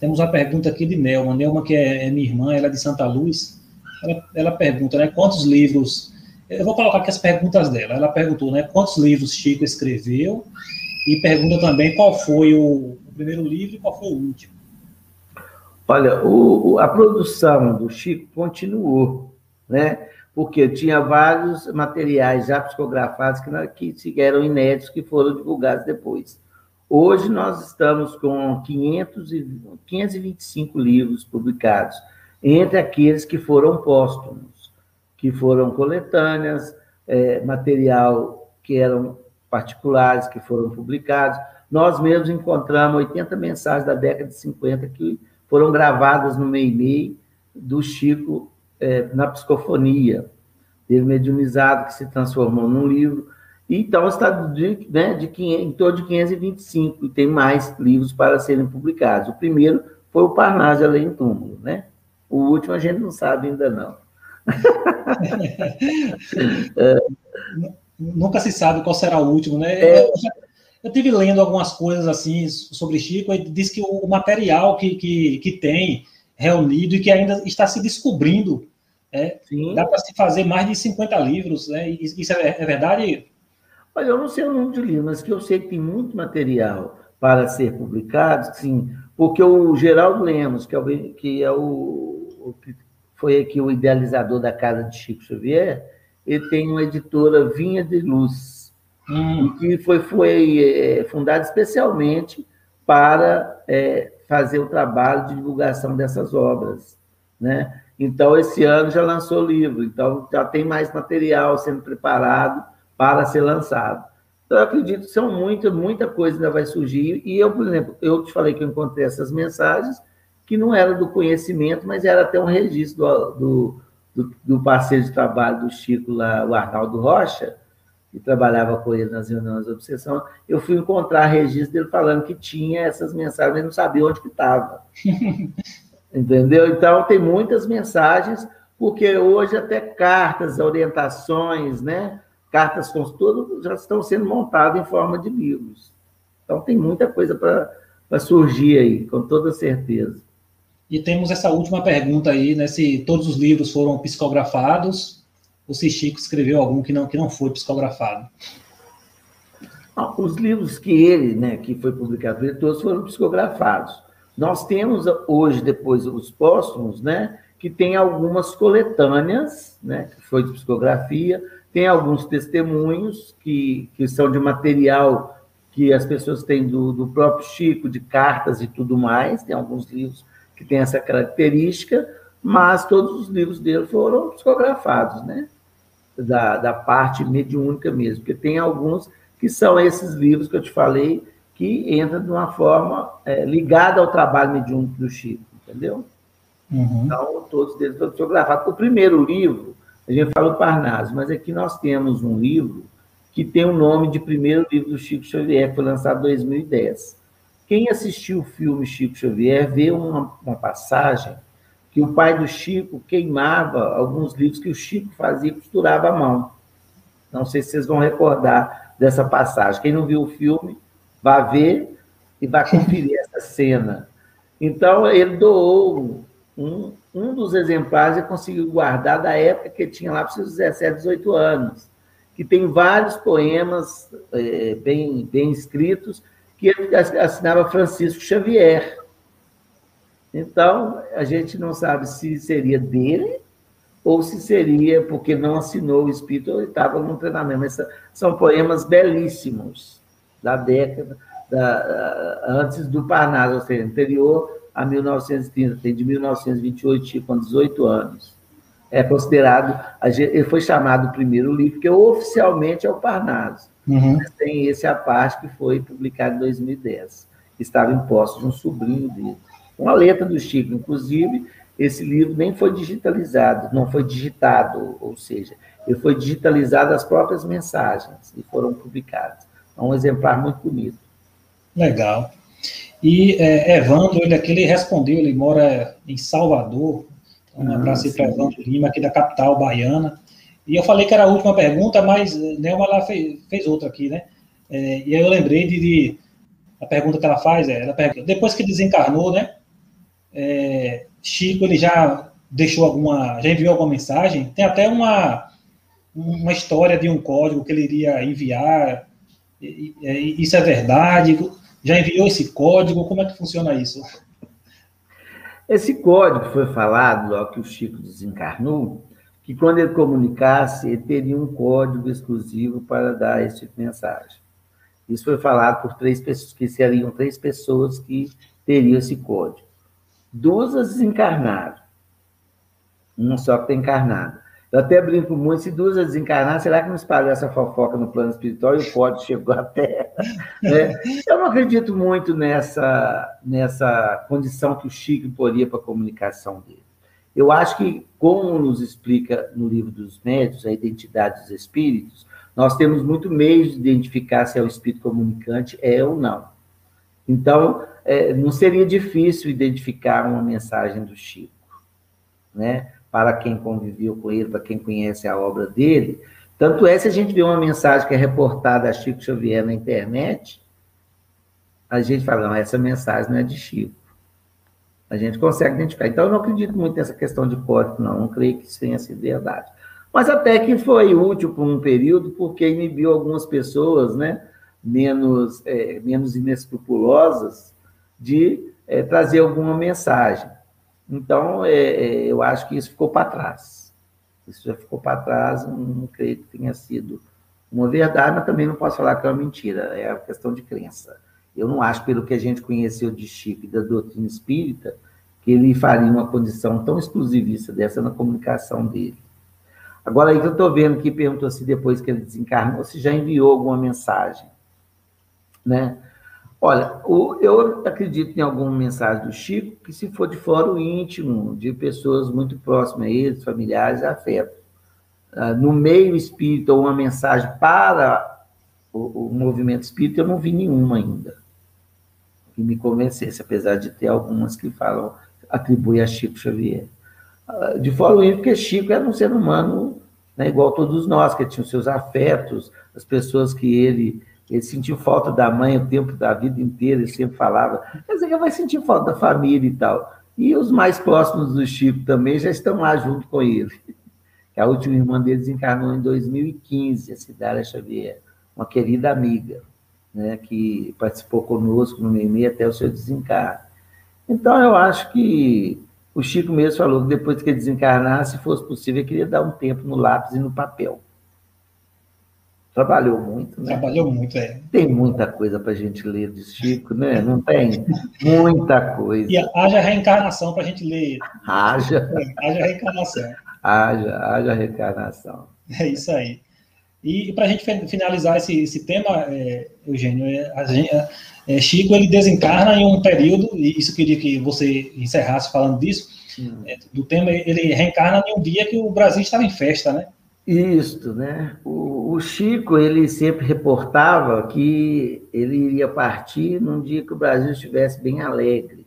Temos uma pergunta aqui de Nelma. Nelma, que é, é minha irmã, ela é de Santa Luz. Ela, ela pergunta, né, quantos livros... Eu vou colocar aqui as perguntas dela. Ela perguntou, né, quantos livros Chico escreveu? E pergunta também qual foi o, o primeiro livro e qual foi o último. Olha, o, a produção do Chico continuou, né? Porque tinha vários materiais já psicografados que, que eram inéditos, que foram divulgados depois. Hoje nós estamos com quinhentos e vinte e cinco livros publicados, entre aqueles que foram póstumos, que foram coletâneas, é, material que eram particulares, que foram publicados. Nós mesmos encontramos oitenta mensagens da década de cinquenta que foram gravadas no Meimei do Chico, eh, na psicofonia, ele mediunizado, que se transformou num livro. Então, está de, né, de quinhentos, em torno de quinhentos e vinte e cinco, e tem mais livros para serem publicados. O primeiro foi o Parnaso de Além-Túmulo, né? O último a gente não sabe ainda não. é. Nunca se sabe qual será o último, né? É. Eu, eu tive lendo algumas coisas assim sobre Chico, ele diz que o material que, que, que tem reunido e que ainda está se descobrindo, né? Dá para se fazer mais de cinquenta livros, né? Isso é, é verdade? Olha, eu não sei o número de livros, mas que eu sei que tem muito material para ser publicado, sim, porque o Geraldo Lemos, que é o, que é o que foi aqui o idealizador da casa de Chico Xavier, ele tem uma editora Vinha de Luz, hum. que foi, foi é, fundada especialmente para é, fazer o trabalho de divulgação dessas obras, né? Então, esse ano já lançou o livro, então já tem mais material sendo preparado para ser lançado. Então, eu acredito que são muita, muita coisa ainda vai surgir. E eu, por exemplo, eu te falei que eu encontrei essas mensagens que não era do conhecimento, mas era até um registro do, do, do parceiro de trabalho do Chico lá, o Arnaldo Rocha, que trabalhava com ele nas reuniões da obsessão. Eu fui encontrar registro dele falando que tinha essas mensagens, mas não sabia onde que estava. Entendeu? Então, tem muitas mensagens, porque hoje até cartas, orientações, né? Cartas com tudo já estão sendo montadas em forma de livros. Então, tem muita coisa para surgir aí, com toda certeza. E temos essa última pergunta aí, né? Se todos os livros foram psicografados, ou se Chico escreveu algum que não, que não foi psicografado? Não, os livros que ele, né, que foi publicado, todos foram psicografados. Nós temos hoje, depois, os póstumos, né, que tem algumas coletâneas, né, que foi de psicografia. Tem alguns testemunhos que, que são de material que as pessoas têm do, do próprio Chico, de cartas e tudo mais. Tem alguns livros que têm essa característica, mas todos os livros dele foram psicografados, né? Da, da parte mediúnica mesmo, porque tem alguns que são esses livros que eu te falei que entram de uma forma é, ligada ao trabalho mediúnico do Chico, entendeu? Uhum. Então, todos eles foram psicografados. O primeiro livro, a gente fala o Parnaso, mas aqui nós temos um livro que tem o nome de primeiro livro do Chico Xavier, que foi lançado em dois mil e dez. Quem assistiu o filme Chico Xavier vê uma, uma passagem que o pai do Chico queimava alguns livros que o Chico fazia e costurava à mão. Não sei se vocês vão recordar dessa passagem. Quem não viu o filme, vá ver e vá conferir essa cena. Então, ele doou um... Um dos exemplares ele conseguiu guardar da época que ele tinha lá para os seus dezessete, dezoito anos, que tem vários poemas é, bem, bem escritos, que ele assinava Francisco Xavier. Então, a gente não sabe se seria dele ou se seria porque não assinou o Espírito ou estava num treinamento. Mas são poemas belíssimos, da década, da, antes do Parnaso, ou seja, anterior a mil novecentos e trinta, tem de mil novecentos e vinte e oito, Chico, com dezoito anos. É considerado, ele foi chamado o primeiro livro, que oficialmente é o Parnaso. Uhum. Mas tem esse a parte que foi publicado em dois mil e dez, que estava em posse de um sobrinho dele. Uma letra do Chico, inclusive, esse livro nem foi digitalizado, não foi digitado, ou seja, ele foi digitalizado as próprias mensagens e foram publicadas. É um exemplar muito bonito. Legal. E é, Evandro, ele aqui, ele respondeu, ele mora em Salvador, um abraço para Evandro Lima, aqui da capital baiana. E eu falei que era a última pergunta, mas Nelma lá fez, fez outra aqui, né? É, e aí eu lembrei de, de... A pergunta que ela faz é... Ela pergunta, depois que desencarnou, né? É, Chico, ele já deixou alguma... Já enviou alguma mensagem? Tem até uma, uma história de um código que ele iria enviar. E, e, isso é verdade... Já enviou esse código? Como é que funciona isso? Esse código foi falado logo que o Chico desencarnou, que quando ele comunicasse, ele teria um código exclusivo para dar esse tipo de mensagem. Isso foi falado por três pessoas, que seriam três pessoas que teriam esse código. Duas desencarnaram. Uma só que está encarnada. Eu até brinco muito, se duas desencarnar, será que não espalhou essa fofoca no plano espiritual e o código chegou à Terra? Né? Eu não acredito muito nessa, nessa condição que o Chico poria para a comunicação dele. Eu acho que, como nos explica no Livro dos Médiuns, a identidade dos espíritos, nós temos muito meio de identificar se é o espírito comunicante, é ou não. Então, é, não seria difícil identificar uma mensagem do Chico, né? Para quem conviveu com ele, para quem conhece a obra dele. Tanto é, se a gente vê uma mensagem que é reportada a Chico Xavier na internet, a gente fala, não, essa mensagem não é de Chico. A gente consegue identificar. Então, eu não acredito muito nessa questão de código, não. Não creio que isso tenha sido verdade. Mas até que foi útil por um período, porque inibiu algumas pessoas, né, menos, é, menos inescrupulosas de é, trazer alguma mensagem. Então, é, é, eu acho que isso ficou para trás. Isso já ficou para trás, não, não creio que tenha sido uma verdade, mas também não posso falar que é uma mentira, é uma questão de crença. Eu não acho, pelo que a gente conheceu de Chico e da doutrina espírita, que ele faria uma condição tão exclusivista dessa na comunicação dele. Agora, aí que eu estou vendo que perguntou se depois que ele desencarnou, se já enviou alguma mensagem, né? Olha, eu acredito em alguma mensagem do Chico, que se for de fórum íntimo, de pessoas muito próximas a ele, familiares, afeto. No meio espírita, uma mensagem para o movimento espírita, eu não vi nenhuma ainda que me convencesse, apesar de ter algumas que falam, atribuem a Chico Xavier. De fórum íntimo, porque Chico era um ser humano, né, igual a todos nós, que tinha os seus afetos, as pessoas que ele... Ele sentiu falta da mãe o tempo da vida inteira, ele sempre falava, quer dizer, que vai sentir falta da família e tal. E os mais próximos do Chico também já estão lá junto com ele. A última irmã dele desencarnou em dois mil e quinze, a Cidália Xavier, uma querida amiga, né, que participou conosco no Meimei até o seu desencarno. Então, eu acho que o Chico mesmo falou que depois que ele desencarnar, se fosse possível, ele queria dar um tempo no lápis e no papel. Trabalhou muito, né? Trabalhou muito, é. Tem muita coisa para a gente ler de Chico, né? Não tem? Muita coisa. E haja reencarnação para a gente ler. Haja. É, haja reencarnação. Haja, haja reencarnação. É isso aí. E, e para a gente finalizar esse, esse tema, é, Eugênio, é, a gente, é, Chico, ele desencarna em um período, e isso queria que você encerrasse falando disso, hum. é, do tema, ele reencarna em um dia que o Brasil estava em festa, né? Isto, né? O, o Chico, ele sempre reportava que ele iria partir num dia que o Brasil estivesse bem alegre.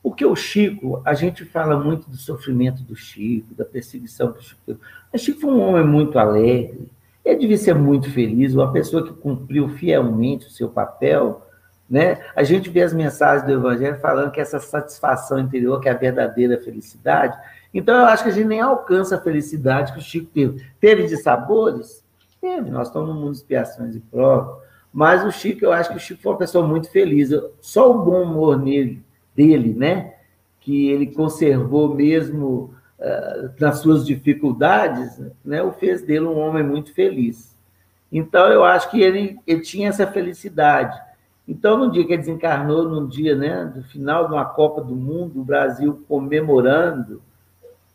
O que o Chico, a gente fala muito do sofrimento do Chico, da perseguição do Chico. O Chico foi um homem muito alegre, ele devia ser muito feliz, uma pessoa que cumpriu fielmente o seu papel, né? A gente vê as mensagens do Evangelho falando que essa satisfação interior, que é a verdadeira felicidade. Então, eu acho que a gente nem alcança a felicidade que o Chico teve. Teve de sabores? Teve. Nós estamos no mundo de expiações e provas. Mas o Chico, eu acho que o Chico foi uma pessoa muito feliz. Só o bom humor nele, dele, né? Que ele conservou mesmo uh, nas suas dificuldades, né? O fez dele um homem muito feliz. Então, eu acho que ele, ele tinha essa felicidade. Então, no dia que ele desencarnou, num dia, né? Do final de uma Copa do Mundo, o Brasil comemorando,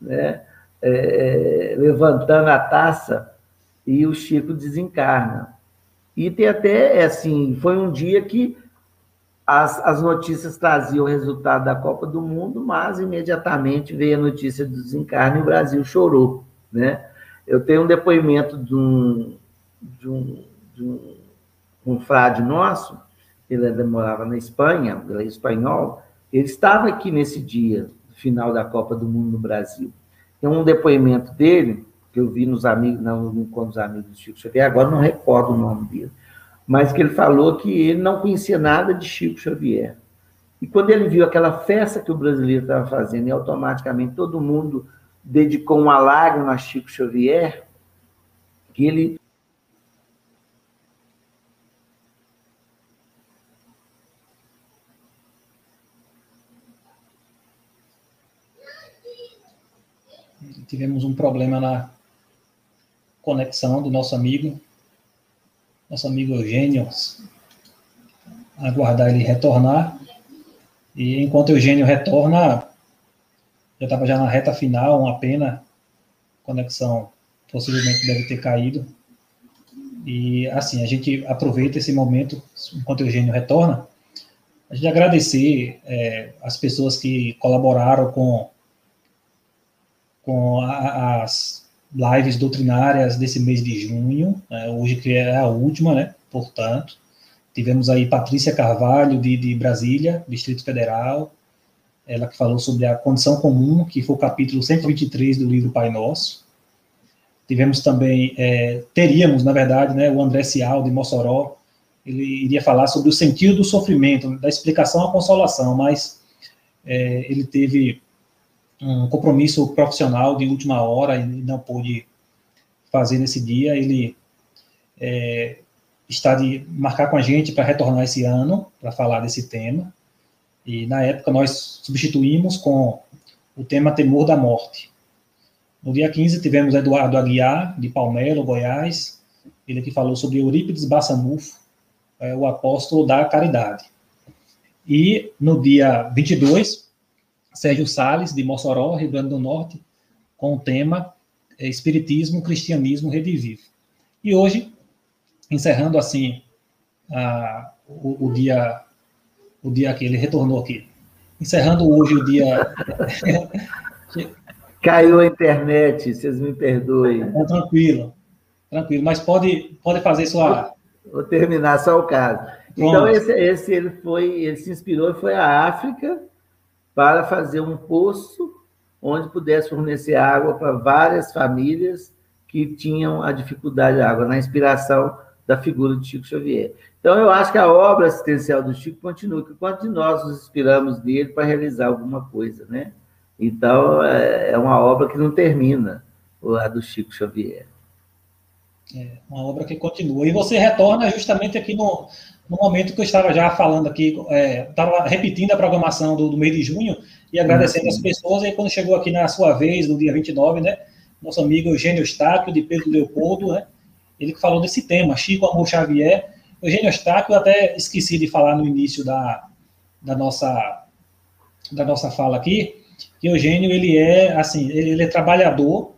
né? É, levantando a taça, e o Chico desencarna. E tem até, assim, foi um dia que as, as notícias traziam o resultado da Copa do Mundo, mas imediatamente veio a notícia do desencarno e o Brasil chorou, né? Eu tenho um depoimento de um, de um, de um, um frade nosso, ele morava na Espanha, ele é espanhol, ele estava aqui nesse dia, final da Copa do Mundo no Brasil. Tem um depoimento dele, que eu vi nos amigos, não, com os amigos do Chico Xavier, agora não recordo o nome dele, mas que ele falou que ele não conhecia nada de Chico Xavier. E quando ele viu aquela festa que o brasileiro estava fazendo, e automaticamente todo mundo dedicou uma lágrima a Chico Xavier, que ele... Tivemos um problema na conexão do nosso amigo, nosso amigo Eugênio. Aguardar ele retornar. E enquanto Eugênio retorna, já estava já na reta final, uma pena. A conexão possivelmente deve ter caído. E assim, a gente aproveita esse momento, enquanto Eugênio retorna, a gente agradecer é, as pessoas que colaboraram com com a, as lives doutrinárias desse mês de junho, né, hoje que é a última, né, portanto, Tivemos aí Patrícia Carvalho, de, de Brasília, Distrito Federal, ela que falou sobre a condição comum, que foi o capítulo cento e vinte e três do livro Pai Nosso. Tivemos também, é, teríamos, na verdade, né, o André Cial, de Mossoró, ele iria falar sobre o sentido do sofrimento, da explicação à consolação, mas é, ele teve um compromisso profissional de última hora e não pôde fazer nesse dia. Ele é, está de marcar com a gente para retornar esse ano, para falar desse tema. E, na época, nós substituímos com o tema Temor da Morte. No dia quinze, tivemos Eduardo Aguiar, de Palmelo, Goiás. Ele que falou sobre Eurípides Bassamufo, é, o apóstolo da caridade. E, no dia vinte e dois, Sérgio Salles, de Mossoró, Rio Grande do Norte, com o tema é, Espiritismo, Cristianismo, Rede Viva. E hoje, encerrando assim a, o, o dia... o dia que ele retornou aqui. Encerrando hoje o dia... Caiu a internet, vocês me perdoem. É, tranquilo, tranquilo, mas pode, pode fazer sua... Vou terminar só o caso. Pronto. Então, esse, esse ele, foi, ele se inspirou e foi à África para fazer um poço onde pudesse fornecer água para várias famílias que tinham a dificuldade de água, na inspiração da figura de Chico Xavier. Então, eu acho que a obra assistencial do Chico continua, que quanto nós nos inspiramos nele para realizar alguma coisa, né? Então, é uma obra que não termina, a do Chico Xavier. É, uma obra que continua. E você retorna justamente aqui no, no momento que eu estava já falando aqui, é, estava repetindo a programação do, do mês de junho e agradecendo as pessoas, e quando chegou aqui na sua vez, no dia vinte e nove, né? Nosso amigo Eugênio Eustáquio, de Pedro Leopoldo, né? Ele que falou desse tema, Chico Amor Xavier, Eugênio Eustáquio, eu até esqueci de falar no início da, da, nossa, da nossa fala aqui, que Eugênio, ele é, assim, ele é trabalhador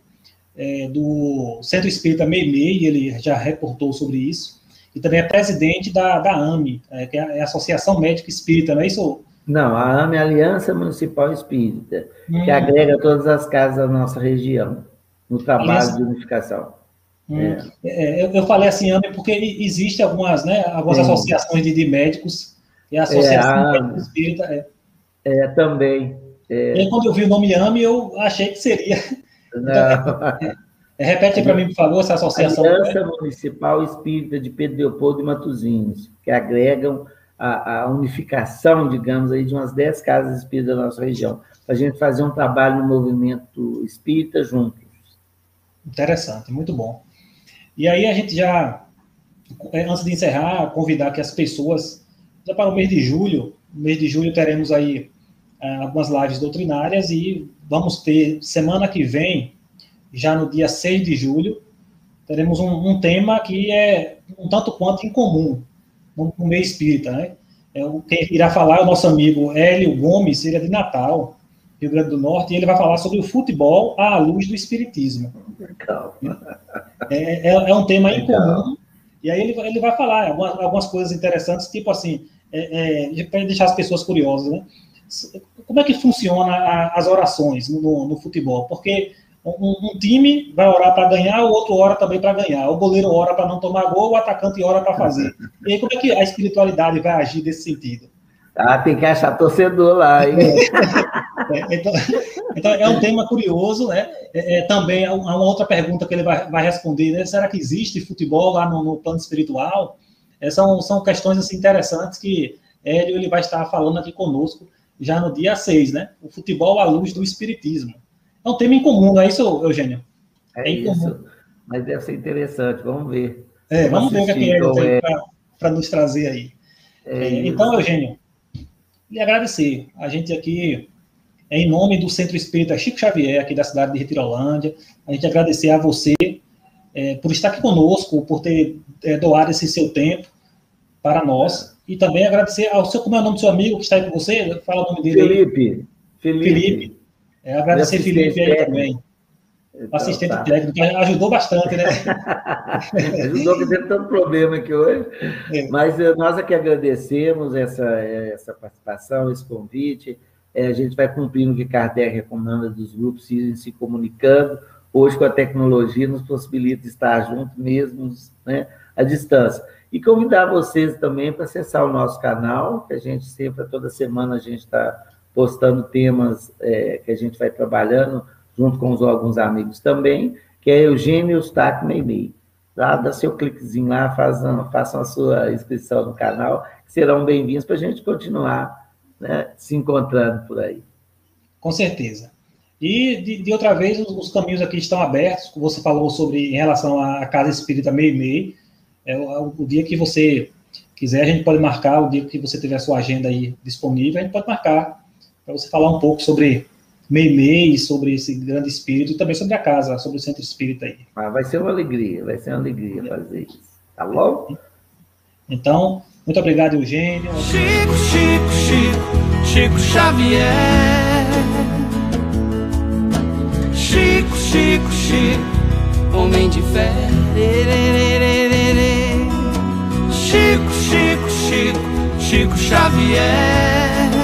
é, do Centro Espírita Meimei, ele já reportou sobre isso, e também é presidente da, da A M E, é, que é a Associação Médica Espírita, não é isso? Não, a A M E é a Aliança Municipal Espírita, hum. que agrega todas as casas da nossa região, no trabalho Aliança... de unificação. Hum. É. Eu, eu falei assim, Ana, porque existe algumas, né, algumas Sim. associações de, de médicos, e a Associação é, a... Espírita é. É, também. É. E aí, quando eu vi o nome A M E, eu achei que seria. Então, é, é, repete para mim, por favor, essa associação. A Aliança Municipal Espírita de Pedro Leopoldo e Matosinhos, que agregam a, a unificação, digamos, aí, de umas dez casas espíritas da nossa região, para a gente fazer um trabalho no movimento espírita juntos. Interessante, muito bom. E aí a gente já, antes de encerrar, convidar que as pessoas, já para o mês de julho, no mês de julho teremos aí algumas lives doutrinárias e vamos ter, semana que vem, já no dia seis de julho, teremos um, um tema que é um tanto quanto incomum no meio espírita, né? É, quem irá falar é o nosso amigo Hélio Gomes, ele é de Natal, Rio Grande do Norte, e ele vai falar sobre o futebol à luz do espiritismo. Legal. É, é, é um tema incomum, e aí ele, ele vai falar algumas, algumas coisas interessantes, tipo assim, é, é, para deixar as pessoas curiosas, né? Como é que funciona a, as orações no, no futebol? Porque um, um time vai orar para ganhar, o outro ora também para ganhar, o goleiro ora para não tomar gol, o atacante ora para fazer. E aí como é que a espiritualidade vai agir nesse sentido? Ah, tem que achar torcedor lá, hein? É, então, então, é um tema curioso, né? É, é, também há uma outra pergunta que ele vai, vai responder, né? Será que existe futebol lá no, no plano espiritual? É, são, são questões assim, interessantes que Hélio ele vai estar falando aqui conosco já no dia seis, né? O futebol à luz do espiritismo. É um tema incomum, não é isso, Eugênio? É, é incomum. Isso, mas deve ser interessante, vamos ver. É, vamos, vamos ver o que Hélio tem para nos trazer aí. É, então, Eugênio, lhe agradecer. A gente aqui, em nome do Centro Espírita Chico Xavier, aqui da cidade de Retirolândia, a gente agradecer a você é, por estar aqui conosco, por ter é, doado esse seu tempo para nós, e também agradecer ao seu, como é o nome do seu amigo que está aí com você? Fala o nome dele aí. Felipe. Felipe. Felipe. É, agradecer Felipe aí também. Então, assistente tá. técnico, que ajudou bastante, né? Ajudou, que teve tanto problema aqui hoje. É. Mas nós aqui agradecemos essa, essa participação, esse convite. É, a gente vai cumprindo o que Kardec recomenda dos grupos, se, se comunicando. Hoje, com a tecnologia, nos possibilita estar juntos mesmos, né? à distância. E convidar vocês também para acessar o nosso canal, que a gente sempre, toda semana, a gente está postando temas é, que a gente vai trabalhando junto com os, alguns amigos também, que é Eugênio Eustáquio Meimei. Lá, dá seu cliquezinho lá, façam, façam a sua inscrição no canal, que serão bem-vindos para a gente continuar, né, se encontrando por aí. Com certeza. E, de, de outra vez, os, os caminhos aqui estão abertos, como você falou sobre, em relação à Casa Espírita Meimei. É, o, o dia que você quiser, a gente pode marcar, o dia que você tiver a sua agenda aí disponível, a gente pode marcar, para você falar um pouco sobre Meimei, sobre esse grande espírito, e também sobre a casa, sobre o Centro Espírita aí. Ah, vai ser uma alegria, vai ser uma alegria fazer isso, tá bom? Então, muito obrigado, Eugênio. Chico, Chico, Chico, Chico Xavier. Chico, Chico, Chico, homem de fé. Chico, Chico, Chico, Chico Xavier.